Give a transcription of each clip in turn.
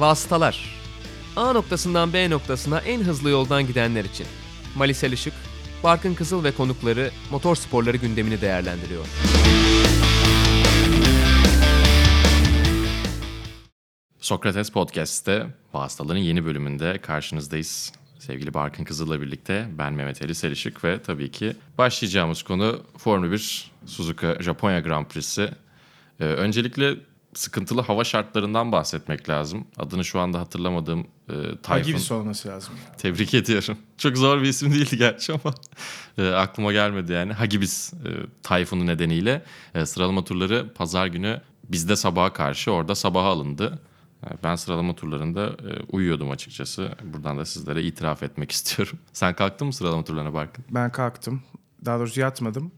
Vastalar. A noktasından B noktasına en hızlı yoldan gidenler için. Mali Selişik, Barkın Kızıl ve konukları motor sporları gündemini değerlendiriyor. Sokrates Podcast'te Vastalar'ın yeni bölümünde karşınızdayız. Sevgili Barkın Kızıl'la birlikte ben Mehmet Ali Selişik ve tabii ki başlayacağımız konu Formula 1 Suzuka Japonya Grand Prix'si. Öncelikle sıkıntılı hava şartlarından bahsetmek lazım. Adını şu anda hatırlamadığım Tayfun. Hagibis olması lazım. Tebrik ediyorum. Çok zor bir isim değildi gerçi ama aklıma gelmedi yani. Hagibis Tayfun'u nedeniyle sıralama turları pazar günü bizde sabaha karşı, orada sabaha alındı. Ben sıralama turlarında uyuyordum açıkçası. Buradan da sizlere itiraf etmek istiyorum. Sen kalktın mı sıralama turlarına Barkın? Ben kalktım. Daha doğrusu yatmadım.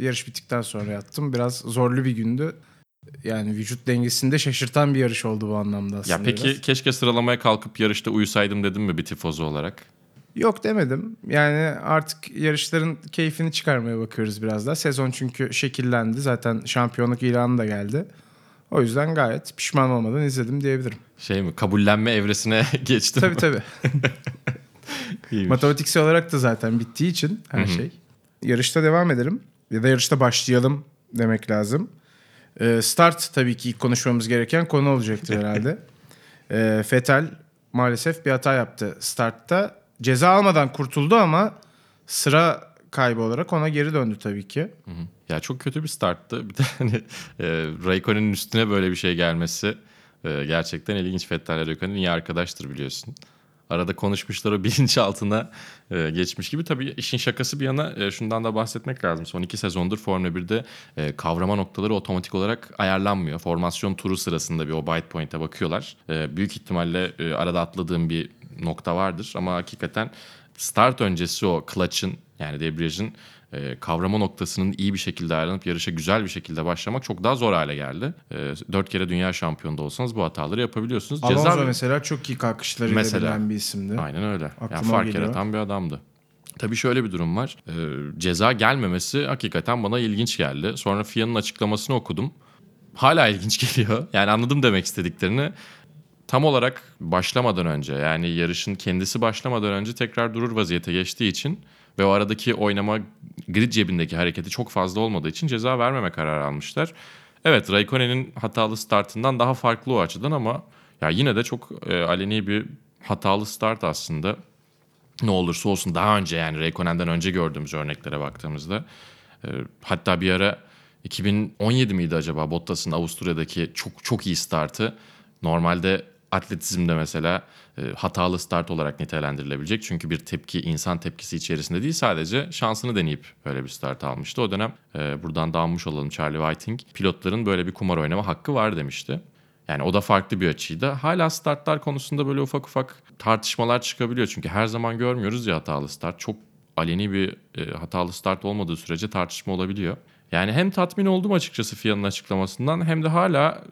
Yarış bittikten sonra yattım. Biraz zorlu bir gündü. Yani vücut dengesinde şaşırtan bir yarış oldu bu anlamda aslında. Ya peki biraz. Keşke sıralamaya kalkıp yarışta uyusaydım dedim mi bir tifozu olarak? Yok demedim. Yani artık yarışların keyfini çıkarmaya bakıyoruz biraz daha. Sezon çünkü şekillendi. Zaten şampiyonluk ilanı da geldi. O yüzden gayet pişman olmadan izledim diyebilirim. Şey mi? Kabullenme evresine geçtim. Tabii. Matematiksel olarak da zaten bittiği için her şey. Yarışta devam edelim. Ya da yarışta başlayalım demek lazım. Start tabii ki ilk konuşmamız gereken konu olacaktır herhalde. Vettel maalesef bir hata yaptı startta. Ceza almadan kurtuldu ama sıra kaybı olarak ona geri döndü tabii ki. Hı hı. Ya çok kötü bir starttı. Bir de hani Räikkönen'in üstüne böyle bir şey gelmesi gerçekten ilginç. Vettel Räikkönen iyi arkadaştır biliyorsun. Arada konuşmuşlar, o bilinçaltına geçmiş gibi. Tabii işin şakası bir yana şundan da bahsetmek lazım. Son iki sezondur Formula 1'de kavrama noktaları otomatik olarak ayarlanmıyor. Formasyon turu sırasında bir o bite point'e bakıyorlar. Büyük ihtimalle arada atladığım bir nokta vardır. Ama hakikaten start öncesi o clutch'ın yani debriyajın kavrama noktasının iyi bir şekilde ayarlanıp yarışa güzel bir şekilde başlamak çok daha zor hale geldi. 4 kere dünya şampiyonu da olsanız bu hataları yapabiliyorsunuz. Alonso mesela çok iyi kalkışlarıyla bilen bir isimdi. Aynen öyle. Yani fark yaratan bir adamdı. Tabii şöyle bir durum var. Ceza gelmemesi hakikaten bana ilginç geldi. Sonra FIA'nın açıklamasını okudum. Hala ilginç geliyor. Yani anladım demek istediklerini. Tam olarak başlamadan önce yani yarışın kendisi başlamadan önce tekrar durur vaziyete geçtiği için ve o aradaki oynama grid cebindeki hareketi çok fazla olmadığı için ceza vermeme kararı almışlar. Evet, Räikkönen'in hatalı startından daha farklı o açıdan ama ya yine de çok aleni bir hatalı start aslında. Ne olursa olsun daha önce yani Räikkönen'den önce gördüğümüz örneklere baktığımızda. Hatta bir ara 2017 miydi acaba Bottas'ın Avusturya'daki çok iyi startı normalde atletizmde mesela hatalı start olarak nitelendirilebilecek. Çünkü bir tepki, insan tepkisi içerisinde değil, sadece şansını deneyip böyle bir start almıştı. O dönem buradan dağılmış olalım Charlie Whiting, pilotların böyle bir kumar oynama hakkı var demişti. Yani o da farklı bir açıydı. Hala startlar konusunda böyle ufak tartışmalar çıkabiliyor. Çünkü her zaman görmüyoruz ya hatalı start. Çok aleni bir hatalı start olmadığı sürece tartışma olabiliyor. Yani hem tatmin oldum açıkçası FIA'nın açıklamasından hem de hala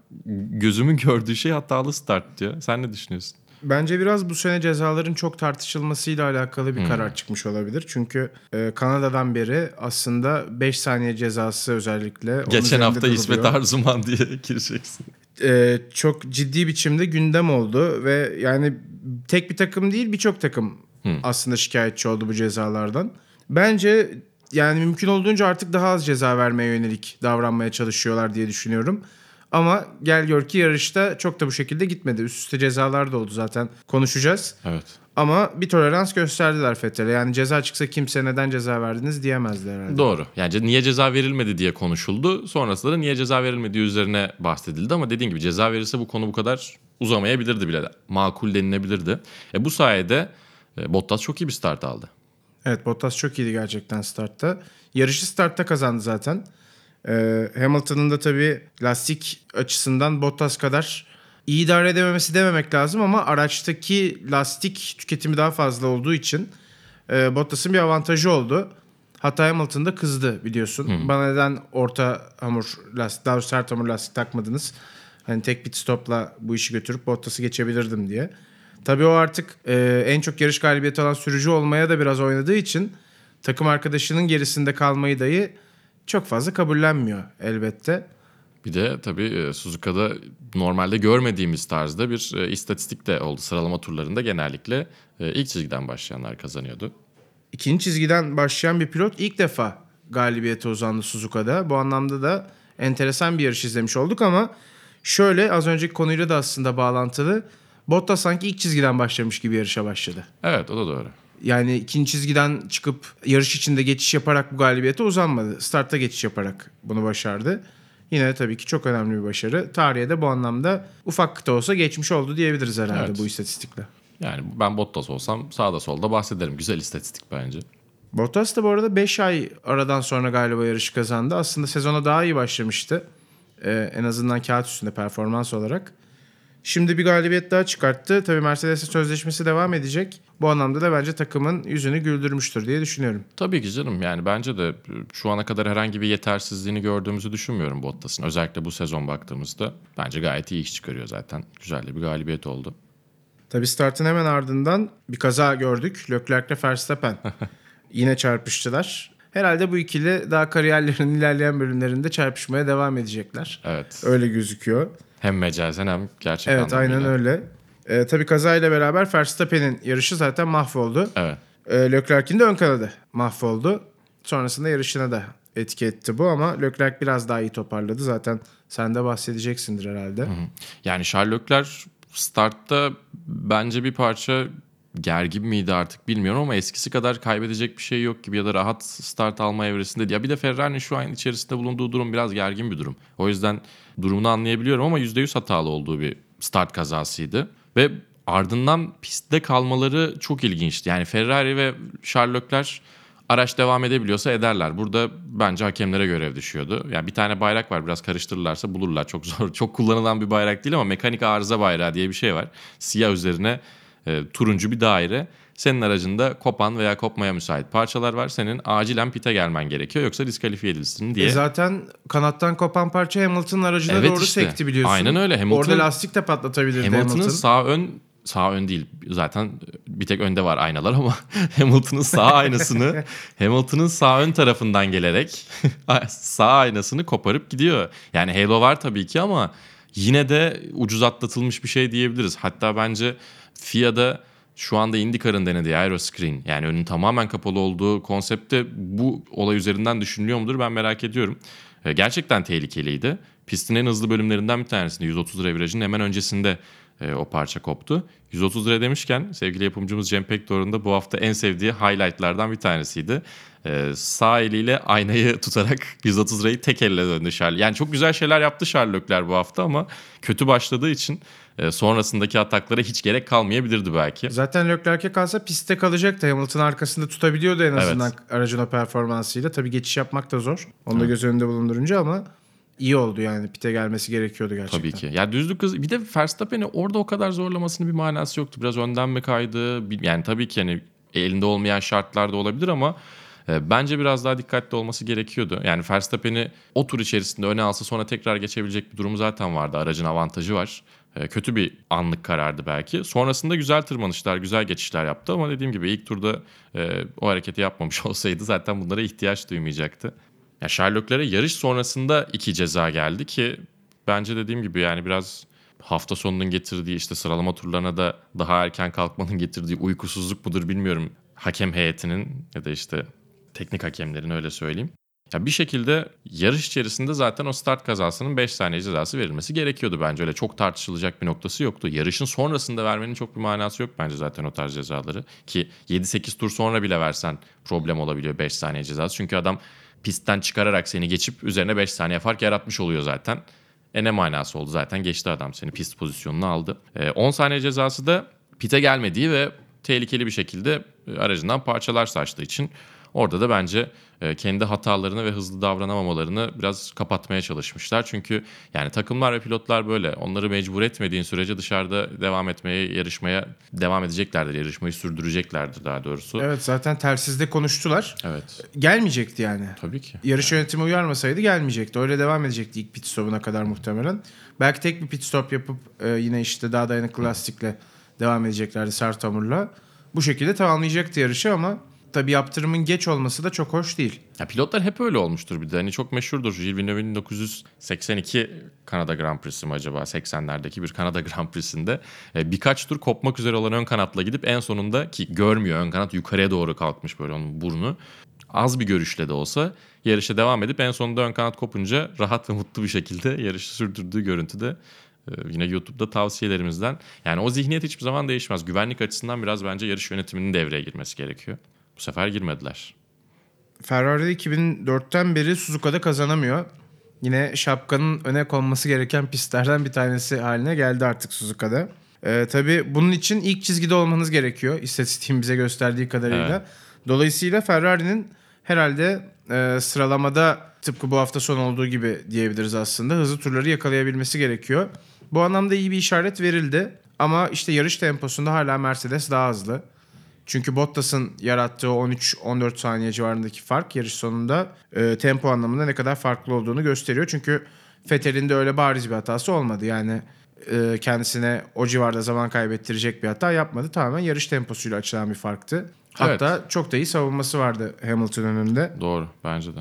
gözümün gördüğü şey hatalı start diyor. Sen ne düşünüyorsun? Bence biraz bu sene cezaların çok tartışılmasıyla alakalı bir karar çıkmış olabilir. Çünkü Kanada'dan beri aslında 5 saniye cezası özellikle. Geçen hafta İsmet Arzuman diye gireceksin. Çok ciddi biçimde gündem oldu ve yani tek bir takım değil birçok takım aslında şikayetçi oldu bu cezalardan. Bence... Yani mümkün olduğunca artık daha az ceza vermeye yönelik davranmaya çalışıyorlar diye düşünüyorum. Ama gel gör ki yarışta çok da bu şekilde gitmedi. Üst üste cezalar da oldu zaten. Konuşacağız. Evet. Ama bir tolerans gösterdiler Vettel'e. Yani ceza çıksa kimse neden ceza verdiniz diyemezdi herhalde. Doğru. Yani niye ceza verilmedi diye konuşuldu. Sonrasında da niye ceza verilmediği üzerine bahsedildi. Ama dediğin gibi ceza verirse bu konu bu kadar uzamayabilirdi bile. Makul denilebilirdi. Bu sayede Bottas çok iyi bir start aldı. Evet, Bottas çok iyiydi gerçekten startta. Yarışı startta kazandı zaten. Hamilton'ın da tabii lastik açısından Bottas kadar iyi idare edememesi dememek lazım ama araçtaki lastik tüketimi daha fazla olduğu için Bottas'ın bir avantajı oldu. Hatta Hamilton da kızdı biliyorsun. Bana neden sert hamur lastik takmadınız? Hani tek pit stopla bu işi götürüp Bottas'ı geçebilirdim diye. Tabii o artık en çok yarış galibiyeti alan sürücü olmaya da biraz oynadığı için takım arkadaşının gerisinde kalmayı dahi çok fazla kabullenmiyor elbette. Bir de tabii Suzuka'da normalde görmediğimiz tarzda bir istatistik de oldu. Sıralama turlarında genellikle ilk çizgiden başlayanlar kazanıyordu. İkinci çizgiden başlayan bir pilot ilk defa galibiyete uzandı Suzuka'da. Bu anlamda da enteresan bir yarış izlemiş olduk ama şöyle, az önceki konuyla da aslında bağlantılı. Bottas sanki ilk çizgiden başlamış gibi yarışa başladı. Evet, o da doğru. Yani ikinci çizgiden çıkıp yarış içinde geçiş yaparak bu galibiyete uzanmadı. Startta geçiş yaparak bunu başardı. Yine tabii ki çok önemli bir başarı. Tarihe de bu anlamda ufak da olsa geçmiş oldu diyebiliriz herhalde, evet, bu istatistikle. Yani ben Bottas olsam sağda solda bahsederim. Güzel istatistik bence. Bottas da bu arada 5 ay aradan sonra galiba yarışı kazandı. Aslında sezona daha iyi başlamıştı. En azından kağıt üstünde performans olarak. Şimdi bir galibiyet daha çıkarttı. Tabii Mercedes'le sözleşmesi devam edecek. Bu anlamda da bence takımın yüzünü güldürmüştür diye düşünüyorum. Tabii ki canım. Yani bence de şu ana kadar herhangi bir yetersizliğini gördüğümüzü düşünmüyorum Bottas'ın. Özellikle bu sezon baktığımızda bence gayet iyi iş çıkarıyor zaten. Güzel de bir galibiyet oldu. Tabii startın hemen ardından bir kaza gördük. Leclerc ile Verstappen yine çarpıştılar. Herhalde bu ikili daha kariyerlerinin ilerleyen bölümlerinde çarpışmaya devam edecekler. Evet. Öyle gözüküyor. Hem mecazen hem gerçek anlamda. Evet, aynen öyle. Tabii kazayla beraber Verstappen'in yarışı zaten mahvoldu. Evet. Leclerc'in de ön kanadı mahvoldu. Sonrasında yarışına da etki etti bu ama Leclerc biraz daha iyi toparladı. Zaten sen de bahsedeceksindir herhalde. Hı hı. Yani Charles Leclerc startta bence bir parça gergin miydi artık bilmiyorum ama eskisi kadar kaybedecek bir şey yok gibi ya da rahat start alma evresinde. Ya bir de Ferrari'nin şu an içerisinde bulunduğu durum biraz gergin bir durum. O yüzden durumunu anlayabiliyorum ama %100 hatalı olduğu bir start kazasıydı. Ve ardından pistte kalmaları çok ilginçti. Yani Ferrari ve Charles Leclerc araç devam edebiliyorsa ederler. Burada bence hakemlere görev düşüyordu. Yani bir tane bayrak var, biraz karıştırırlarsa bulurlar. Çok zor, çok kullanılan bir bayrak değil ama mekanik arıza bayrağı diye bir şey var. Siyah üzerine turuncu bir daire. Senin aracında kopan veya kopmaya müsait parçalar var. Senin acilen pite gelmen gerekiyor. Yoksa diskalifiye edilsin diye. Zaten kanattan kopan parça Hamilton'ın aracına evet doğru işte sekti biliyorsun. Aynen öyle. Hamilton, orada lastik de patlatabilirdi Hamilton'ın sağ ön değil. Zaten bir tek önde var aynalar ama Hamilton'ın sağ aynasını Hamilton'ın sağ ön tarafından gelerek sağ aynasını koparıp gidiyor. Yani halo var tabii ki ama yine de ucuz atlatılmış bir şey diyebiliriz. Hatta bence FIA'da şu anda IndyCar'ın denediği Aeroscreen, yani önün tamamen kapalı olduğu konsepte bu olay üzerinden düşünülüyor mudur ben merak ediyorum. Gerçekten tehlikeliydi. Pistin en hızlı bölümlerinden bir tanesinde 130 lira virajının hemen öncesinde o parça koptu. 130 lira demişken sevgili yapımcımız Cem Pektor'un da bu hafta en sevdiği highlightlardan bir tanesiydi. Sağ eliyle aynayı tutarak 130 lirayı tek elle döndü Charles. Yani çok güzel şeyler yaptı Charles Leclerc bu hafta ama kötü başladığı için sonrasındaki ataklara hiç gerek kalmayabilirdi belki. Zaten Leclerc'e kalsa pistte kalacaktı. Hamilton arkasında tutabiliyordu en azından, evet, aracın o performansıyla. Tabii geçiş yapmak da zor. Onu da göz önünde bulundurunca ama iyi oldu yani, pite gelmesi gerekiyordu gerçekten. Tabii ki. Ya düzlük hızı, bir de Verstappen'i orada o kadar zorlamasının bir manası yoktu. Biraz önden mi kaydı? Yani tabii ki hani elinde olmayan şartlarda olabilir ama bence biraz daha dikkatli olması gerekiyordu. Yani Verstappen'i o tur içerisinde öne alsa sonra tekrar geçebilecek bir durumu zaten vardı. Aracın avantajı var. Kötü bir anlık karardı belki. Sonrasında güzel tırmanışlar, güzel geçişler yaptı ama dediğim gibi ilk turda o hareketi yapmamış olsaydı zaten bunlara ihtiyaç duymayacaktı. Ya Charles Leclerc'e yarış sonrasında 2 ceza geldi ki bence dediğim gibi yani biraz hafta sonunun getirdiği işte sıralama turlarına da daha erken kalkmanın getirdiği uykusuzluk mudur bilmiyorum. Hakem heyetinin ya da işte teknik hakemlerin, öyle söyleyeyim. Ya bir şekilde yarış içerisinde zaten o start kazasının 5 saniye cezası verilmesi gerekiyordu bence. Öyle çok tartışılacak bir noktası yoktu. Yarışın sonrasında vermenin çok bir manası yok bence zaten o tarz cezaları. Ki 7-8 tur sonra bile versen problem olabiliyor 5 saniye cezası. Çünkü adam pistten çıkararak seni geçip üzerine 5 saniye fark yaratmış oluyor zaten. Ne manası oldu zaten, geçti adam seni, pist pozisyonunu aldı. 10 saniye cezası da pite gelmediği ve tehlikeli bir şekilde aracından parçalar saçtığı için. Orada da bence kendi hatalarını ve hızlı davranamamalarını biraz kapatmaya çalışmışlar. Çünkü yani takımlar ve pilotlar böyle. Onları mecbur etmediğin sürece dışarıda devam etmeye, yarışmaya devam edeceklerdir. Yarışmayı sürdüreceklerdir daha doğrusu. Evet, zaten telsizde konuştular. Evet. Gelmeyecekti yani. Tabii ki. Yarış yönetimi uyarmasaydı gelmeyecekti. Öyle devam edecekti ilk pit stopuna kadar muhtemelen. Belki tek bir pit stop yapıp yine işte daha dayanıklı lastikle devam edeceklerdi, sert hamurla. Bu şekilde tamamlayacaktı yarışı ama Tabii yaptırımın geç olması da çok hoş değil. Ya pilotlar hep öyle olmuştur bir de. Hani çok meşhurdur. Gilles Villeneuve'nin 1982 Kanada Grand Prix'si mi acaba? 80'lerdeki bir Kanada Grand Prix'sinde birkaç tur kopmak üzere olan ön kanatla gidip en sonunda ki görmüyor, ön kanat yukarıya doğru kalkmış böyle onun burnu. Az bir görüşle de olsa yarışa devam edip en sonunda ön kanat kopunca rahat ve mutlu bir şekilde yarışı sürdürdüğü görüntüde yine YouTube'da tavsiyelerimizden. Yani o zihniyet hiçbir zaman değişmez. Güvenlik açısından biraz bence yarış yönetiminin devreye girmesi gerekiyor. Bu sefer girmediler. Ferrari 2004'ten beri Suzuka'da kazanamıyor. Yine şapkanın öne konması gereken pistlerden bir tanesi haline geldi artık Suzuka'da. Tabii bunun için ilk çizgide olmanız gerekiyor. İstatistiğin bize gösterdiği kadarıyla. Evet. Dolayısıyla Ferrari'nin herhalde sıralamada tıpkı bu hafta son olduğu gibi diyebiliriz aslında. Hızlı turları yakalayabilmesi gerekiyor. Bu anlamda iyi bir işaret verildi. Ama işte yarış temposunda hala Mercedes daha hızlı. Çünkü Bottas'ın yarattığı 13-14 saniye civarındaki fark yarış sonunda tempo anlamında ne kadar farklı olduğunu gösteriyor. Çünkü Vettel'in de öyle bariz bir hatası olmadı. Yani kendisine o civarda zaman kaybettirecek bir hata yapmadı. Tamamen yarış temposuyla açılan bir farktı. Hatta evet, çok da iyi savunması vardı Hamilton önünde. Doğru, bence de.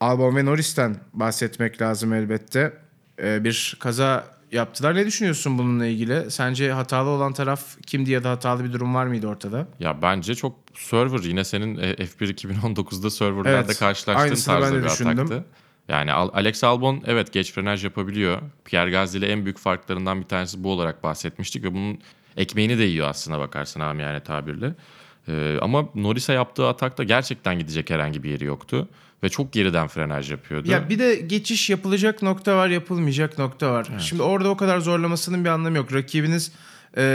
Albon ve Norris'ten bahsetmek lazım elbette. Bir kaza yaptılar. Ne düşünüyorsun bununla ilgili? Sence hatalı olan taraf kimdi ya da hatalı bir durum var mıydı ortada? Ya bence çok server. Yine senin F1 2019'da serverlarda evet, karşılaştığın tarzda bir düşündüm. Yani Alex Albon evet geç frenaj yapabiliyor. Pierre Gasly ile en büyük farklarından bir tanesi bu olarak bahsetmiştik ve bunun ekmeğini de yiyor aslına bakarsan amiyane tabirle. Ama Norris'e yaptığı atakta gerçekten gidecek herhangi bir yeri yoktu. Ve çok geriden frenaj yapıyordu. Ya bir de geçiş yapılacak nokta var, yapılmayacak nokta var. Evet. Şimdi orada o kadar zorlamasının bir anlamı yok. Rakibiniz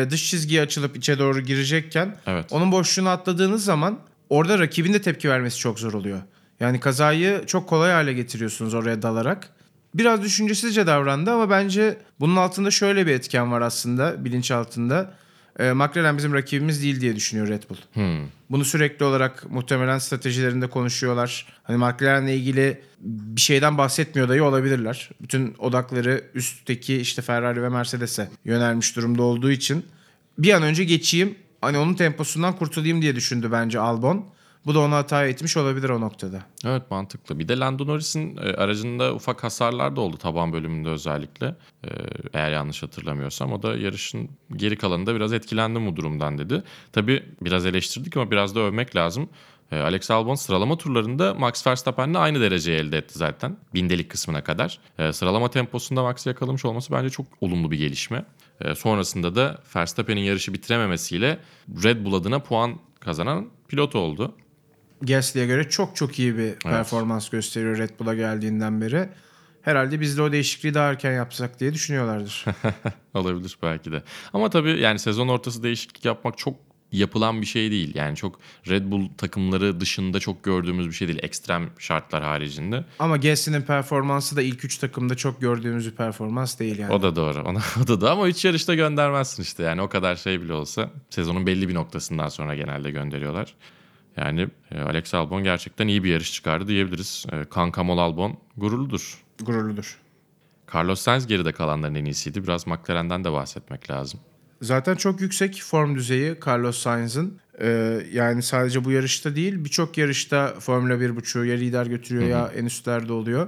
dış çizgiye açılıp içe doğru girecekken evet, onun boşluğunu atladığınız zaman orada rakibin de tepki vermesi çok zor oluyor. Yani kazayı çok kolay hale getiriyorsunuz oraya dalarak. Biraz düşüncesizce davrandı ama bence bunun altında şöyle bir etken var aslında bilinç altında. McLaren bizim rakibimiz değil diye düşünüyor Red Bull. Bunu sürekli olarak muhtemelen stratejilerinde konuşuyorlar. Hani McLaren'le ilgili bir şeyden bahsetmiyor dahi olabilirler. Bütün odakları üstteki işte Ferrari ve Mercedes'e yönelmiş durumda olduğu için bir an önce geçeyim, hani onun temposundan kurtulayım diye düşündü bence Albon. Bu da ona hata etmiş olabilir o noktada. Evet, mantıklı. Bir de Lando Norris'in aracında ufak hasarlar da oldu taban bölümünde özellikle. Eğer yanlış hatırlamıyorsam o da yarışın geri kalanında biraz etkilendim bu durumdan dedi. Tabii biraz eleştirdik ama biraz da övmek lazım. Alex Albon sıralama turlarında Max Verstappen'le aynı dereceyi elde etti zaten. Bindelik kısmına kadar. Sıralama temposunda Max'ı yakalamış olması bence çok olumlu bir gelişme. Sonrasında da Verstappen'in yarışı bitirememesiyle Red Bull adına puan kazanan pilot oldu. Gasly'e göre çok çok iyi bir performans gösteriyor Red Bull'a geldiğinden beri. Herhalde biz de o değişikliği daha erken yapsak diye düşünüyorlardır. Olabilir belki de. Ama tabii yani sezon ortası değişiklik yapmak çok yapılan bir şey değil. Yani çok Red Bull takımları dışında çok gördüğümüz bir şey değil. Ekstrem şartlar haricinde. Ama Gasly'nin performansı da ilk 3 takımda çok gördüğümüz bir performans değil yani. O da doğru. O da ama 3 yarışta göndermezsin işte. Yani o kadar şey bile olsa sezonun belli bir noktasından sonra genelde gönderiyorlar. Yani Alex Albon gerçekten iyi bir yarış çıkardı diyebiliriz. Kankamol Albon gururludur. Gururludur. Carlos Sainz geride kalanların en iyisiydi. Biraz McLaren'den de bahsetmek lazım. Zaten çok yüksek form düzeyi Carlos Sainz'ın. Yani sadece bu yarışta değil birçok yarışta Formula 1.5'u ya lider götürüyor ya en üstlerde oluyor.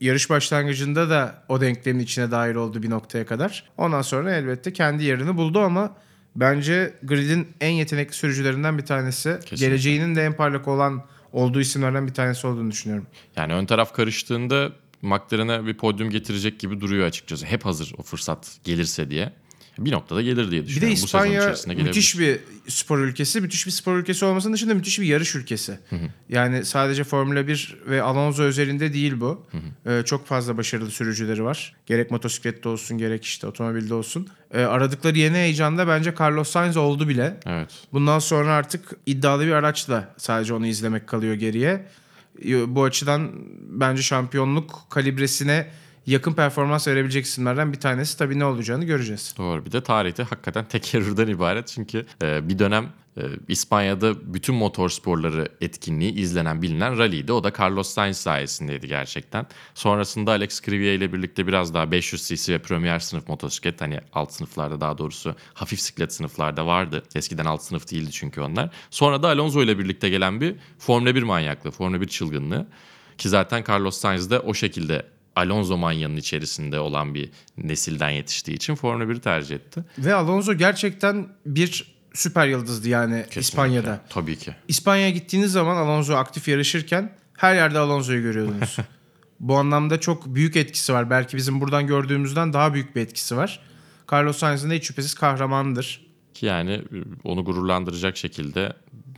Yarış başlangıcında da o denklemin içine dahil oldu bir noktaya kadar. Ondan sonra elbette kendi yerini buldu ama bence grid'in en yetenekli sürücülerinden bir tanesi. Kesinlikle. Geleceğinin de en parlak olan olduğu isimlerden bir tanesi olduğunu düşünüyorum. Yani ön taraf karıştığında McLaren'e bir podyum getirecek gibi duruyor açıkçası. Hep hazır o fırsat gelirse diye. Bir noktada gelir diye düşünüyorum. Bir de İspanya müthiş bir spor ülkesi. Müthiş bir spor ülkesi olmasının dışında müthiş bir yarış ülkesi. Yani sadece Formula 1 ve Alonso özelinde değil bu. Çok fazla başarılı sürücüleri var. Gerek motosiklette olsun gerek işte otomobilde olsun. Aradıkları yeni heyecanda bence Carlos Sainz oldu bile. Evet. Bundan sonra artık iddialı bir araçla sadece onu izlemek kalıyor geriye. Bu açıdan bence şampiyonluk kalibresine yakın performans verebilecek isimlerden bir tanesi. Tabii ne olacağını göreceğiz. Doğru, bir de tarihte hakikaten tekerrürden ibaret. Çünkü bir dönem İspanya'da bütün motorsporları etkinliği izlenen, bilinen ralliydi. O da Carlos Sainz sayesindeydi gerçekten. Sonrasında Alex Crivelli ile birlikte biraz daha 500cc ve premier sınıf motosiklet, hani alt sınıflarda, daha doğrusu hafif siklet sınıflarda vardı. Eskiden alt sınıf değildi çünkü onlar. Sonra da Alonso ile birlikte gelen bir Formula 1 manyaklığı, Formula 1 çılgınlığı. Ki zaten Carlos Sainz de o şekilde Alonso manyanın içerisinde olan bir nesilden yetiştiği için Formula 1'i tercih etti. Ve Alonso gerçekten bir süper yıldızdı yani. Kesinlikle. İspanya'da. Tabii ki. İspanya'ya gittiğiniz zaman Alonso aktif yarışırken her yerde Alonso'yu görüyordunuz. Bu anlamda çok büyük etkisi var. Belki bizim buradan gördüğümüzden daha büyük bir etkisi var. Carlos Sainz'in de hiç şüphesiz kahramanıdır. Ki yani onu gururlandıracak şekilde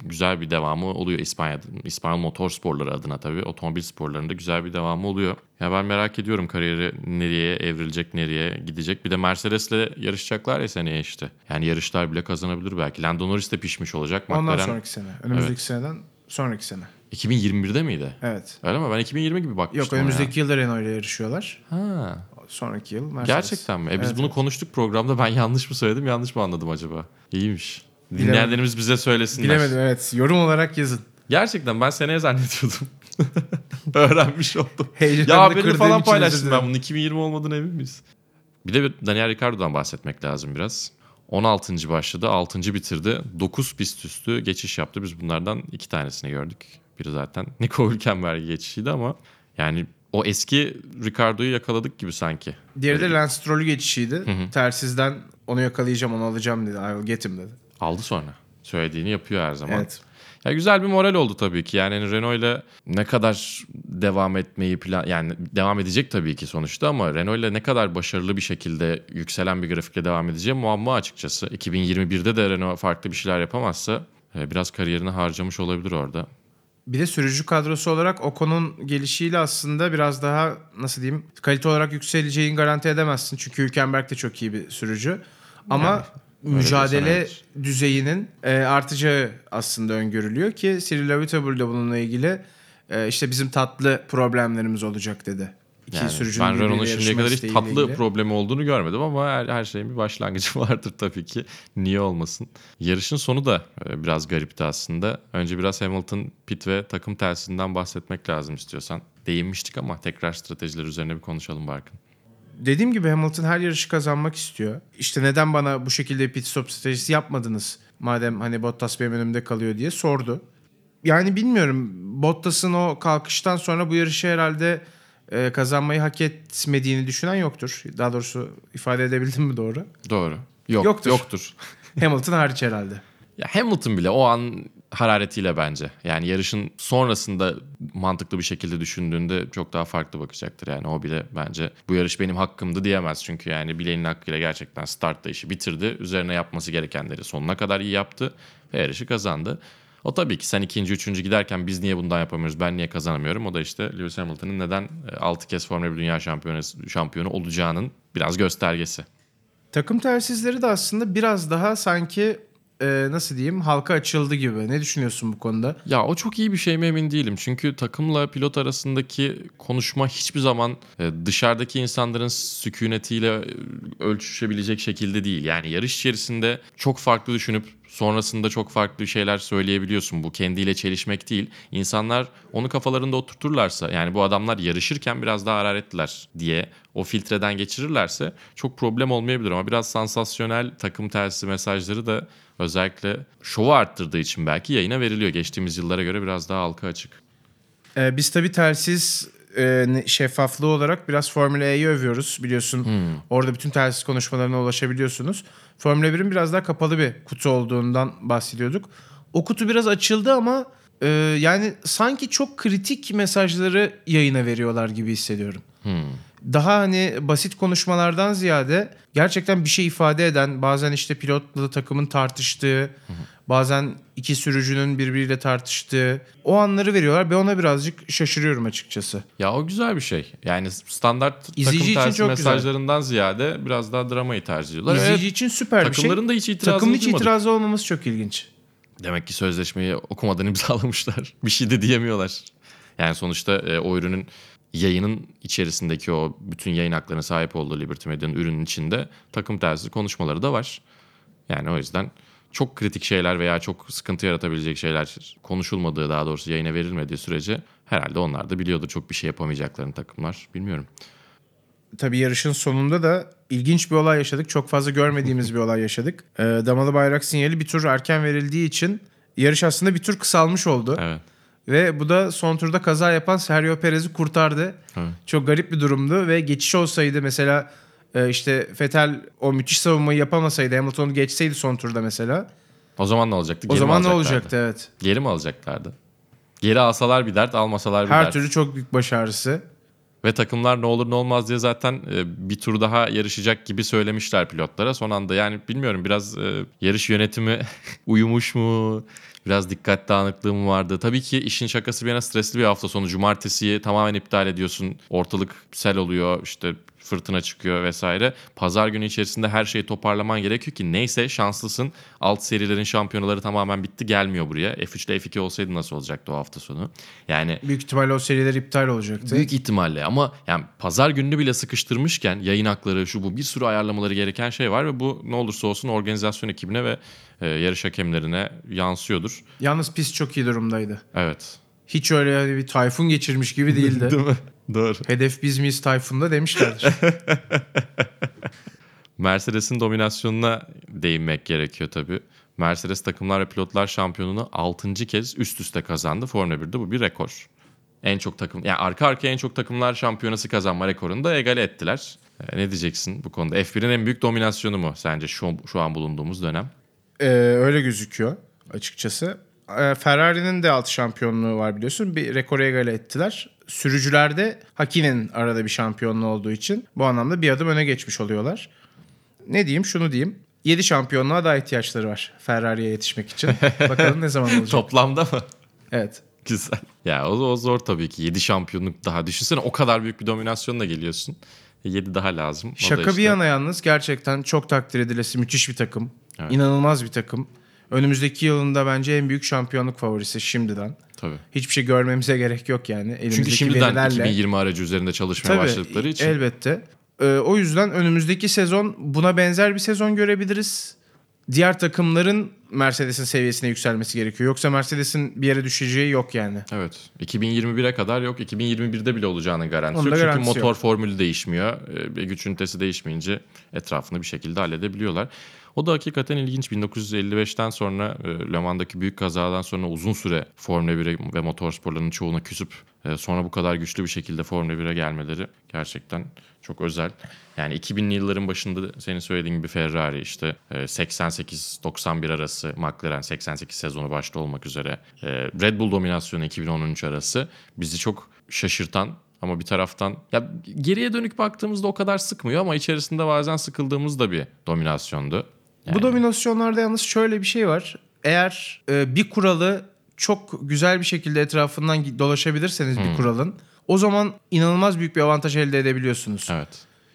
güzel bir devamı oluyor İspanya'da. İspanyol motorsporları adına tabii, otomobil sporlarında güzel bir devamı oluyor. Ya ben merak ediyorum kariyeri nereye evrilecek, nereye gidecek. Bir de Mercedes'le yarışacaklar ya seneye işte. Yani yarışlar bile kazanabilir belki. Lando Norris de pişmiş olacak. McLaren... Ondan sonraki sene. Önümüzdeki seneden sonraki sene. 2021'de miydi? Evet. Öyle mi? Ben 2020 gibi bakmıştım. Yok, önümüzdeki yılda Renault ile yarışıyorlar. Ha. Sonraki yıl Mercedes. Gerçekten mi? Biz bunu konuştuk programda. Ben yanlış mı söyledim, yanlış mı anladım acaba? İyiymiş. Dinleyenlerimiz bize söylesinler. Bilemedim, evet. Yorum olarak yazın. Gerçekten ben seneye zannediyordum. Öğrenmiş oldum. Ya haberini falan paylaştım ben bunun. 2020 olmadığına emin miyiz? Bir de Daniel Ricciardo'dan bahsetmek lazım biraz. 16. başladı, 6. bitirdi. 9 pist üstü geçiş yaptı. Biz bunlardan 2 tanesini gördük. Biri zaten Nico Hülkenberg geçişiydi ama yani o eski Ricardo'yu yakaladık gibi sanki. Diğeri de Lance Stroll'ü geçişiydi. Hı-hı. Tersizden onu yakalayacağım, onu alacağım dedi. I will get him dedi. Aldı sonra. Söylediğini yapıyor her zaman. Evet. Ya güzel bir moral oldu tabii ki. Yani Renault ile ne kadar devam etmeyi yani devam edecek tabii ki sonuçta, ama Renault ile ne kadar başarılı bir şekilde yükselen bir grafikle devam edeceği muamma açıkçası. 2021'de de Renault farklı bir şeyler yapamazsa biraz kariyerini harcamış olabilir orada. Bir de sürücü kadrosu olarak Ocon'un gelişiyle aslında biraz daha, nasıl diyeyim, kalite olarak yükseleceğini garanti edemezsin. Çünkü Hülkenberg de çok iyi bir sürücü. Ama yani, mücadele düzeyinin artacağı aslında öngörülüyor ki Cyril Abiteboul de bununla ilgili işte bizim tatlı problemlerimiz olacak dedi. Yani ben Renault'un şimdiye kadar hiç tatlı problemi olduğunu görmedim ama her şeyin bir başlangıcı vardır tabii ki. Niye olmasın? Yarışın sonu da biraz garipti aslında. Önce biraz Hamilton, pit ve takım telsinden bahsetmek lazım istiyorsan. Değinmiştik ama tekrar stratejiler üzerine bir konuşalım Barkın. Dediğim gibi Hamilton her yarışı kazanmak istiyor. İşte neden bana bu şekilde pit stop stratejisi yapmadınız? Madem hani Bottas benim önümde kalıyor diye sordu. Yani bilmiyorum, Bottas'ın o kalkıştan sonra bu yarışı herhalde kazanmayı hak etmediğini düşünen yoktur. Daha doğrusu ifade edebildim mi doğru? Doğru. Yoktur. Hamilton hariç herhalde. Ya Hamilton bile o an hararetiyle bence. Yani yarışın sonrasında mantıklı bir şekilde düşündüğünde çok daha farklı bakacaktır. Yani o bile bence bu yarış benim hakkımdı diyemez. Çünkü yani bileğinin hakkıyla gerçekten startta işi bitirdi. Üzerine yapması gerekenleri sonuna kadar iyi yaptı ve yarışı kazandı. O tabii ki sen ikinci, üçüncü giderken biz niye bundan yapamıyoruz, ben niye kazanamıyorum? O da işte Lewis Hamilton'ın neden 6 kez Formula 1 Dünya şampiyonu olacağının biraz göstergesi. Takım tersizleri de aslında biraz daha sanki nasıl diyeyim, halka açıldı gibi. Ne düşünüyorsun bu konuda? Ya o çok iyi bir şey mi emin değilim. Çünkü takımla pilot arasındaki konuşma hiçbir zaman dışarıdaki insanların sükunetiyle ölçüşebilecek şekilde değil. Yani yarış içerisinde çok farklı düşünüp sonrasında çok farklı şeyler söyleyebiliyorsun. Bu kendiyle çelişmek değil. İnsanlar onu kafalarında oturturlarsa, yani bu adamlar yarışırken biraz daha hararetliler diye o filtreden geçirirlerse çok problem olmayabilir. Ama biraz sansasyonel takım tersi mesajları da özellikle şovu arttırdığı için belki yayına veriliyor. Geçtiğimiz yıllara göre biraz daha halka açık. Biz tabii telsiz şeffaflığı olarak biraz Formula E'yi övüyoruz biliyorsun. Orada bütün telsiz konuşmalarına ulaşabiliyorsunuz. Formula 1'in biraz daha kapalı bir kutu olduğundan bahsediyorduk. O kutu biraz açıldı ama yani sanki çok kritik mesajları yayına veriyorlar gibi hissediyorum. Daha hani basit konuşmalardan ziyade gerçekten bir şey ifade eden, bazen işte pilotla takımın tartıştığı, bazen iki sürücünün birbiriyle tartıştığı o anları veriyorlar. Ben ona birazcık şaşırıyorum açıkçası. Ya o güzel bir şey. Yani standart İzleyici takım tersi mesajlarından ziyade biraz daha dramayı tercih ediyorlar. İzleyici için süper bir şey. Takımların da hiç itirazı olmadı. Takımın hiç itirazı olmaması çok ilginç. Demek ki sözleşmeyi okumadan imzalamışlar. Bir şey de diyemiyorlar. Yani sonuçta o ürünün yayının içerisindeki o bütün yayın haklarına sahip olduğu Liberty Media'nın ürünün içinde takım tersi konuşmaları da var. Yani o yüzden çok kritik şeyler veya çok sıkıntı yaratabilecek şeyler konuşulmadığı, daha doğrusu yayına verilmediği sürece herhalde onlar da biliyordur çok bir şey yapamayacaklarını takımlar. Bilmiyorum. Tabii yarışın sonunda da ilginç bir olay yaşadık. Çok fazla görmediğimiz bir olay yaşadık. Damalı bayrak sinyali bir tur erken verildiği için yarış aslında bir tur kısalmış oldu. Evet. Ve bu da son turda kaza yapan Sergio Perez'i kurtardı. Evet. Çok garip bir durumdu ve geçiş olsaydı mesela işte Vettel o müthiş savunmayı yapamasaydı, Hamilton'u geçseydi son turda mesela. O zaman ne olacaktı? Geri o zaman ne olacaktı, evet. Geri mi alacaklardı? Geri alsalar bir dert, almasalar bir dert. Her türlü çok büyük başarısı. Ve takımlar ne olur ne olmaz diye zaten bir tur daha yarışacak gibi söylemişler pilotlara son anda. Yani bilmiyorum, biraz yarış yönetimi uyumuş mu? Biraz dikkat dağınıklığı mı vardı? Tabii ki işin şakası bir yana stresli bir hafta sonu. Cumartesiyi tamamen iptal ediyorsun. Ortalık sel oluyor, işte fırtına çıkıyor vesaire. Pazar günü içerisinde her şeyi toparlaman gerekiyor ki neyse şanslısın. Alt serilerin şampiyonaları tamamen bitti, gelmiyor buraya. F3 ile F2 olsaydı nasıl olacaktı o hafta sonu? Yani büyük ihtimalle o seriler iptal olacaktı. Büyük ihtimalle, ama yani pazar gününü bile sıkıştırmışken yayın hakları, şu bu, bir sürü ayarlamaları gereken şey var ve bu ne olursa olsun organizasyon ekibine ve yarış hakemlerine yansıyordur. Yalnız pist çok iyi durumdaydı. Evet. Hiç öyle bir tayfun geçirmiş gibi değildi. Değil mi? Doğru. Hedef biz miyiz tayfun'da demişlerdir. Mercedes'in dominasyonuna değinmek gerekiyor tabii. Mercedes takımlar ve pilotlar şampiyonunu 6. kez üst üste kazandı. Formula 1'de bu bir rekor. En çok takım, yani arka arkaya en çok takımlar şampiyonası kazanma rekorunu da egale ettiler. Ne diyeceksin bu konuda? F1'in en büyük dominasyonu mu sence şu an bulunduğumuz dönem? Öyle gözüküyor açıkçası. Ferrari'nin de 6 şampiyonluğu var biliyorsun. Bir rekoru egale ettiler. Sürücülerde Hakkı'nın arada bir şampiyonluğu olduğu için bu anlamda bir adım öne geçmiş oluyorlar. Ne diyeyim, şunu diyeyim. 7 şampiyonluğa daha ihtiyaçları var Ferrari'ye yetişmek için. Bakalım ne zaman olacak. Toplamda mı? Evet. Güzel. Ya o zor tabii ki. 7 şampiyonluk daha. Düşünsene, o kadar büyük bir dominasyonla geliyorsun. 7 daha lazım. Şaka işte bir yana, yalnız gerçekten çok takdir edilesi müthiş bir takım. Evet. İnanılmaz bir takım. Önümüzdeki yılında bence en büyük şampiyonluk favorisi şimdiden. Tabii. Hiçbir şey görmemize gerek yok yani. Elimizdeki çünkü şimdiden verilerle 2020 aracı üzerinde çalışmaya tabii, başladıkları için. Elbette. O yüzden önümüzdeki sezon buna benzer bir sezon görebiliriz. Diğer takımların Mercedes'in seviyesine yükselmesi gerekiyor. Yoksa Mercedes'in bir yere düşeceği yok yani. Evet. 2021'e kadar yok. 2021'de bile olacağının garantisi yok. Çünkü motor yok. Formülü değişmiyor. Güç ünitesi değişmeyince etrafını bir şekilde halledebiliyorlar. O da hakikaten ilginç. 1955'ten sonra Le Mans'daki büyük kazadan sonra uzun süre Formula 1'e ve motorsporlarının çoğuna küsüp sonra bu kadar güçlü bir şekilde Formula 1'e gelmeleri gerçekten çok özel. Yani 2000'li yılların başında senin söylediğin gibi Ferrari, işte 88-91 arası McLaren, 88 sezonu başta olmak üzere Red Bull dominasyonu 2013 arası bizi çok şaşırtan, ama bir taraftan ya geriye dönük baktığımızda o kadar sıkmıyor ama içerisinde bazen sıkıldığımız da bir dominasyondu. Yani. Bu dominasyonlarda yalnız şöyle bir şey var. Eğer bir kuralı çok güzel bir şekilde etrafından dolaşabilirseniz bir kuralın, o zaman inanılmaz büyük bir avantaj elde edebiliyorsunuz. Evet.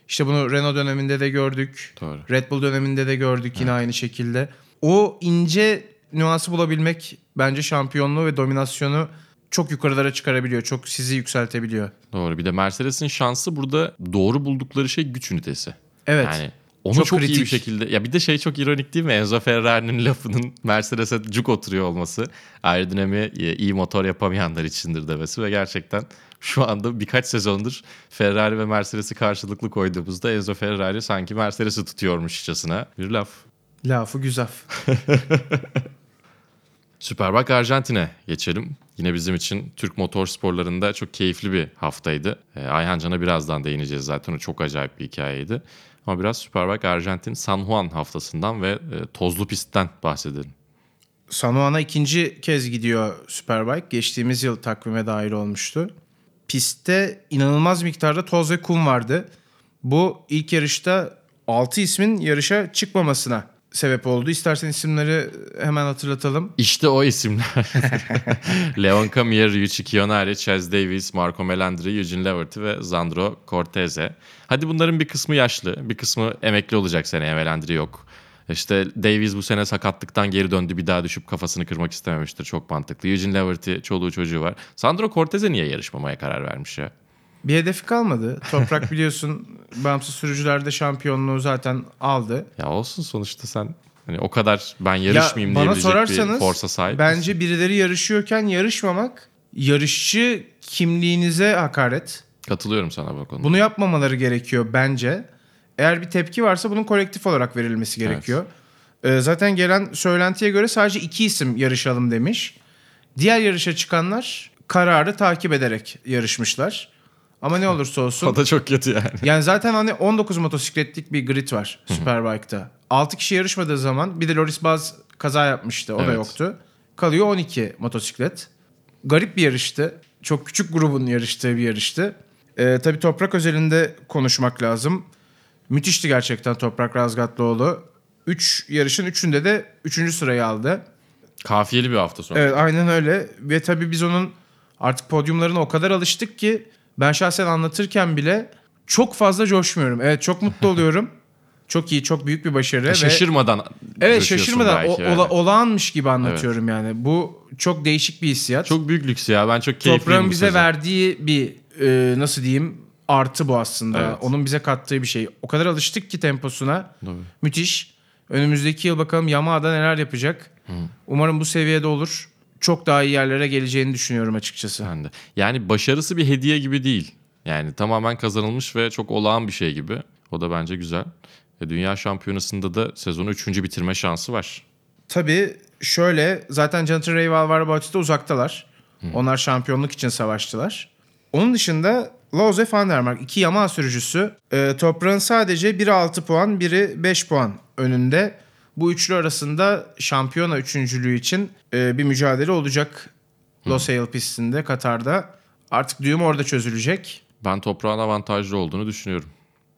İşte bunu Renault döneminde de gördük. Doğru. Red Bull döneminde de gördük yine aynı şekilde. O ince nüansı bulabilmek bence şampiyonluğu ve dominasyonu çok yukarılara çıkarabiliyor. Çok sizi yükseltebiliyor. Doğru. Bir de Mercedes'in şansı burada, doğru buldukları şey güç ünitesi. Evet. Yani onu çok iyi bir şekilde. Ya bir de şey çok ironik değil mi? Enzo Ferrari'nin lafının Mercedes'e cuk oturuyor olması. Aerodinamiğe iyi motor yapamayanlar içindir demesi ve gerçekten şu anda birkaç sezondur Ferrari ve Mercedes'i karşılıklı koyduğumuzda Enzo Ferrari sanki Mercedes'i tutuyormuşçasına bir laf. Lafı güzel. Superbike Arjantin'e geçelim. Yine bizim için Türk motorsporlarında çok keyifli bir haftaydı. Ayhan Can'a birazdan değineceğiz zaten. O çok acayip bir hikayeydi. Ama biraz Superbike Arjantin San Juan haftasından ve tozlu pistten bahsedelim. San Juan'a ikinci kez gidiyor Superbike. Geçtiğimiz yıl takvime dahil olmuştu. Pistte inanılmaz miktarda toz ve kum vardı. Bu ilk yarışta 6 ismin yarışa çıkmamasına sebep oldu. İstersen isimleri hemen hatırlatalım. İşte o isimler. Leon Camier, Yuichi Kionari, Chaz Davies, Marco Melandri, Eugene Laverty ve Sandro Cortese. Hadi bunların bir kısmı yaşlı, bir kısmı emekli olacak seneye. Melandri yok. İşte Davies bu sene sakatlıktan geri döndü. Bir daha düşüp kafasını kırmak istememiştir. Çok mantıklı. Eugene Laverty çoluğu çocuğu var. Sandro Cortese niye yarışmamaya karar vermiş ya? Bir hedefi kalmadı. Toprak biliyorsun bağımsız sürücülerde şampiyonluğu zaten aldı. Ya olsun sonuçta sen hani o kadar ben yarışmayayım ya diyebilecek bir forsa sahip. Bence birileri yarışıyorken yarışmamak yarışçı kimliğinize hakaret. Katılıyorum sana bu konuda. Bunu yapmamaları gerekiyor bence. Eğer bir tepki varsa bunun kolektif olarak verilmesi gerekiyor. Evet. Zaten gelen söylentiye göre sadece 2 isim yarışalım demiş. Diğer yarışa çıkanlar kararı takip ederek yarışmışlar. Ama ne olursa olsun. O da çok kötü yani. Yani zaten hani 19 motosikletlik bir grid var Superbike'ta. 6 kişi yarışmadığı zaman bir de Loris Baz kaza yapmıştı. O da yoktu. Kalıyor 12 motosiklet. Garip bir yarıştı. Çok küçük grubun yarıştığı bir yarıştı. Tabii Toprak özelinde konuşmak lazım. Müthişti gerçekten Toprak Razgatlıoğlu. 3 yarışın 3'ünde de 3. sırayı aldı. Kafiyeli bir hafta sonu. Evet aynen öyle. Ve tabii biz onun artık podyumlarına o kadar alıştık ki ben şahsen anlatırken bile çok fazla coşmuyorum. Evet çok mutlu oluyorum. Çok iyi, çok büyük bir başarı. Şaşırmadan. Evet şaşırmadan. Olağanmış gibi anlatıyorum yani. Bu çok değişik bir hissiyat. Çok büyük lüks ya. Ben çok keyifliyim. Toprağın bize verdiği bir nasıl diyeyim artı bu aslında. Evet. Onun bize kattığı bir şey. O kadar alıştık ki temposuna. Tabii. Müthiş. Önümüzdeki yıl bakalım Yamaha'da neler yapacak. Hı. Umarım bu seviyede olur. Çok daha iyi yerlere geleceğini düşünüyorum açıkçası. Ben de. Yani başarısı bir hediye gibi değil. Yani tamamen kazanılmış ve çok olağan bir şey gibi. O da bence güzel. Dünya Şampiyonası'nda da sezonu 3. bitirme şansı var. Tabii şöyle zaten Jonathan Rea ve Alvaro Bautista uzaktalar. Hı. Onlar şampiyonluk için savaştılar. Onun dışında Loris van der Mark 2 Yamaha sürücüsü. Toprağın sadece biri 6 puan, biri 5 puan önünde. Bu üçlü arasında şampiyona üçüncülüğü için bir mücadele olacak. Losail pistinde, Katar'da. Artık düğüm orada çözülecek. Ben toprağın avantajlı olduğunu düşünüyorum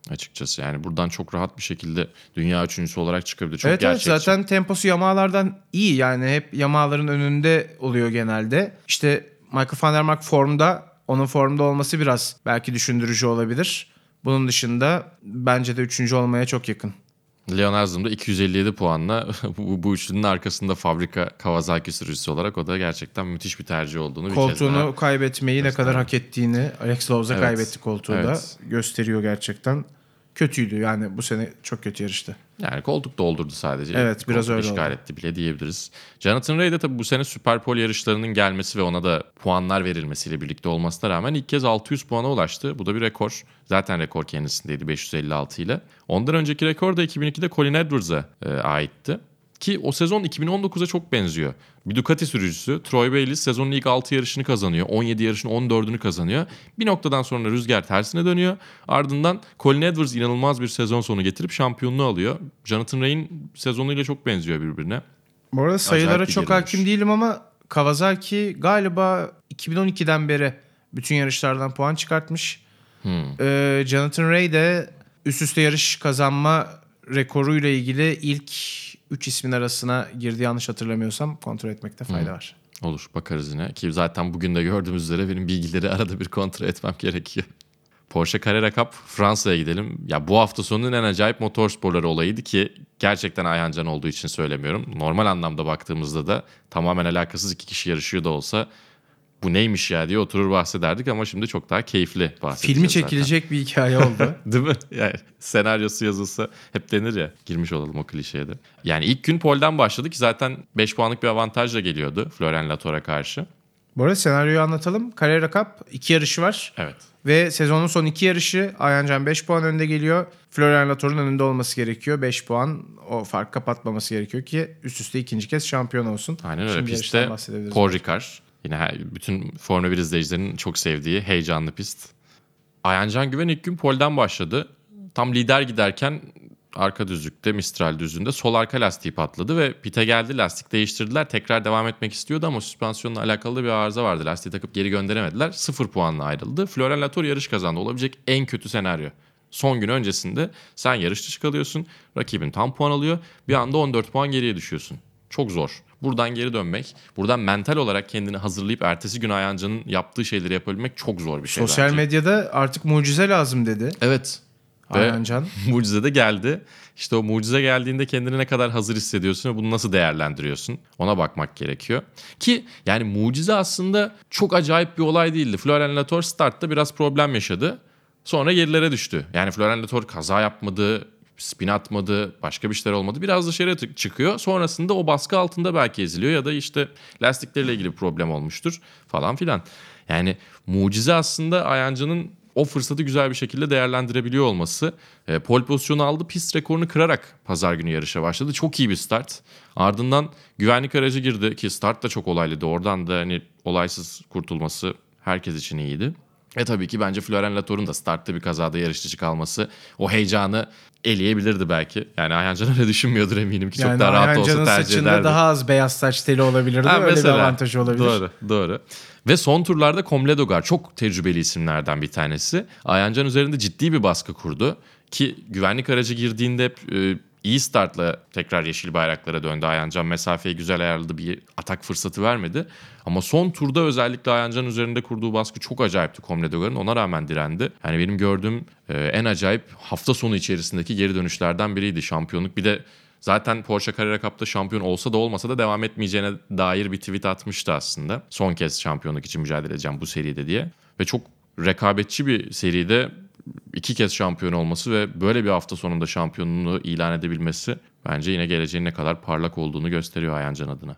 açıkçası. Yani buradan çok rahat bir şekilde dünya üçüncüsü olarak çıkabilir. Çok evet gerçekçi. Evet zaten temposu Yamaha'lardan iyi. Yani hep Yamaha'ların önünde oluyor genelde. İşte Michael van der Mark formda. Onun formda olması biraz belki düşündürücü olabilir. Bunun dışında bence de üçüncü olmaya çok yakın. Leon Erzum da 257 puanla bu üçlünün arkasında fabrika Kawasaki sürücüsü olarak o da gerçekten müthiş bir tercih olduğunu. Koltuğunu kaybetmeyi ne kadar hak ettiğini Alex Lowes'a kaybetti koltuğu da gösteriyor gerçekten. Kötüydü yani bu sene çok kötü yarıştı. Yani koltuk doldurdu sadece. Evet biraz koltuk öyle işgal oldu. Etti bile diyebiliriz. Jonathan Rea de tabii bu sene Superpole yarışlarının gelmesi ve ona da puanlar verilmesiyle birlikte olmasına rağmen ilk kez 600 puana ulaştı. Bu da bir rekor. Zaten rekor kendisindeydi 556 ile. Ondan önceki rekor da 2002'de Colin Edwards'a aitti. Ki o sezon 2019'a çok benziyor. Bir Ducati sürücüsü Troy Bayliss sezonun ilk 6 yarışını kazanıyor. 17 yarışın 14'ünü kazanıyor. Bir noktadan sonra rüzgar tersine dönüyor. Ardından Colin Edwards inanılmaz bir sezon sonu getirip şampiyonluğu alıyor. Jonathan Rea'nin sezonuyla çok benziyor birbirine. Bu arada sayılara çok hakim değilim ama Kawasaki galiba 2012'den beri bütün yarışlardan puan çıkartmış. Jonathan Rea de üst üste yarış kazanma rekoruyla ilgili ilk 3 ismin arasına girdi yanlış hatırlamıyorsam kontrol etmekte fayda var. Olur bakarız yine ki zaten bugün de gördüğümüz üzere benim bilgileri arada bir kontrol etmem gerekiyor. Porsche Carrera Cup Fransa'ya gidelim. Ya bu hafta sonunun en acayip motorsporları olayıydı ki gerçekten Ayhan Can olduğu için söylemiyorum. Normal anlamda baktığımızda da tamamen alakasız 2 kişi yarışıyor da olsa bu neymiş ya diye oturur bahsederdik ama şimdi çok daha keyifli bahsedeceğiz. Filmi çekilecek zaten. Bir hikaye oldu. Değil mi? Yani senaryosu yazılsa hep denir ya girmiş olalım o klişeye de. Yani ilk gün polden başladı ki zaten 5 puanlık bir avantajla geliyordu Florent Lator'a karşı. Bu arada senaryoyu anlatalım. Carrera Cup 2 yarışı var. Evet. Ve sezonun son 2 yarışı Ayhan Can 5 puan önde geliyor. Florent Lator'un önünde olması gerekiyor. 5 puan o fark kapatmaması gerekiyor ki üst üste ikinci kez şampiyon olsun. Aynen öyle. Şimdi pistte Paul Ricard. Yine bütün Formula 1 izleyicilerinin çok sevdiği heyecanlı pist. Ayhan Can Güven ilk gün polden başladı. Tam lider giderken arka düzlükte, Mistral düzlüğünde sol arka lastiği patladı ve pite geldi. Lastik değiştirdiler. Tekrar devam etmek istiyordu ama süspansiyonla alakalı da bir arıza vardı. Lastiği takıp geri gönderemediler. 0 puanla ayrıldı. Florent Lator yarış kazandı. Olabilecek en kötü senaryo. Son gün öncesinde sen yarış dışı kalıyorsun. Rakibin tam puan alıyor. Bir anda 14 puan geriye düşüyorsun. Çok zor. Buradan geri dönmek, buradan mental olarak kendini hazırlayıp ertesi gün Ayhan Can'ın yaptığı şeyleri yapabilmek çok zor bir şey. Sosyal medyada artık mucize lazım dedi. Evet. Ayhan Can. Mucize de geldi. İşte o mucize geldiğinde kendini ne kadar hazır hissediyorsun ve bunu nasıl değerlendiriyorsun? Ona bakmak gerekiyor. Ki yani mucize aslında çok acayip bir olay değildi. Florent Lator startta biraz problem yaşadı. Sonra gerilere düştü. Yani Florent Lator kaza yapmadı, spin atmadı, başka bir şeyler olmadı. Biraz dışarıya çıkıyor. Sonrasında o baskı altında belki eziliyor ya da işte lastikleriyle ilgili problem olmuştur falan filan. Yani mucize aslında Ayancı'nın o fırsatı güzel bir şekilde değerlendirebiliyor olması. Pole pozisyonu aldı, pist rekorunu kırarak pazar günü yarışa başladı. Çok iyi bir start. Ardından güvenlik aracı girdi ki start da çok olaylıydı. Oradan da hani olaysız kurtulması herkes için iyiydi. Tabii ki bence Florent Lator'un da startta bir kazada yarış dışı kalması o heyecanı eleyebilirdi belki. Yani Ayhan Can öyle düşünmüyordur eminim ki, yani çok daha rahat olsa tercih ederdi. Ayhan Can'ın saçında daha az beyaz saç teli olabilirdi. Ha, öyle mesela, bir avantajı olabilir. Doğru. Ve son turlarda Comledogar çok tecrübeli isimlerden bir tanesi. Ayhan Can üzerinde ciddi bir baskı kurdu ki güvenlik aracı girdiğinde hep iyi startla tekrar yeşil bayraklara döndü Ayhan Can. Mesafeyi güzel ayarladı, bir atak fırsatı vermedi. Ama son turda özellikle Ayhan Can'ın üzerinde kurduğu baskı çok acayipti Comledogar'ın. Ona rağmen direndi. Yani benim gördüğüm en acayip hafta sonu içerisindeki geri dönüşlerden biriydi şampiyonluk. Bir de zaten Porsche Carrera Cup'ta şampiyon olsa da olmasa da devam etmeyeceğine dair bir tweet atmıştı aslında. Son kez şampiyonluk için mücadele edeceğim bu seride diye. Ve çok rekabetçi bir seride 2 kez şampiyon olması ve böyle bir hafta sonunda şampiyonluğunu ilan edebilmesi bence yine geleceğin ne kadar parlak olduğunu gösteriyor Ayhan Can adına.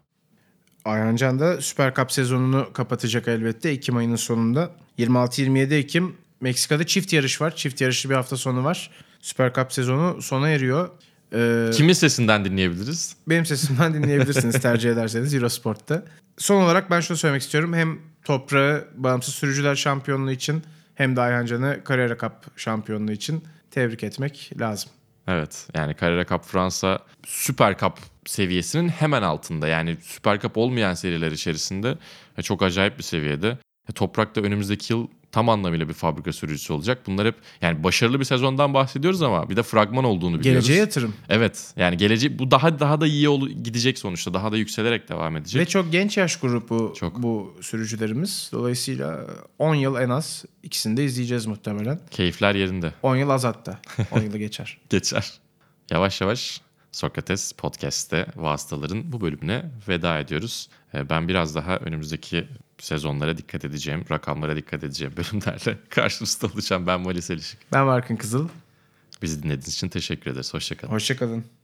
Ayhan Can da Süper Cup sezonunu kapatacak elbette. Ekim ayının sonunda 26-27 Ekim Meksika'da çift yarış var. Çift yarışlı bir hafta sonu var. Süper Cup sezonu sona eriyor. Kimin sesinden dinleyebiliriz? Benim sesimden dinleyebilirsiniz tercih ederseniz Eurosport'ta. Son olarak ben şunu söylemek istiyorum. Hem toprağı bağımsız sürücüler şampiyonluğu için hem de Ayhan Can'ı Carrera Cup şampiyonluğu için tebrik etmek lazım. Evet, yani Carrera Cup Fransa Süper Cup seviyesinin hemen altında. Yani Süper Cup olmayan seriler içerisinde çok acayip bir seviyede. Toprak da önümüzdeki yıl tam anlamıyla bir fabrika sürücüsü olacak. Bunlar hep yani başarılı bir sezondan bahsediyoruz ama bir de fragman olduğunu biliyoruz. Geleceğe yatırım. Evet. Yani geleceği bu daha da iyi gidecek sonuçta. Daha da yükselerek devam edecek. Ve çok genç yaş grubu bu sürücülerimiz. Dolayısıyla 10 yıl en az ikisini de izleyeceğiz muhtemelen. Keyifler yerinde. 10 yıl az hatta. 10 yılı geçer. Geçer. Yavaş yavaş Sokrates Podcast'te Vastalar'ın bu bölümüne veda ediyoruz. Ben biraz daha önümüzdeki sezonlara dikkat edeceğim, rakamlara dikkat edeceğim bölümlerle karşınızda olacağım. Ben Mali Selişik. Ben Barkın Kızıl. Bizi dinlediğiniz için teşekkür ederiz. Hoşçakalın. Hoşçakalın.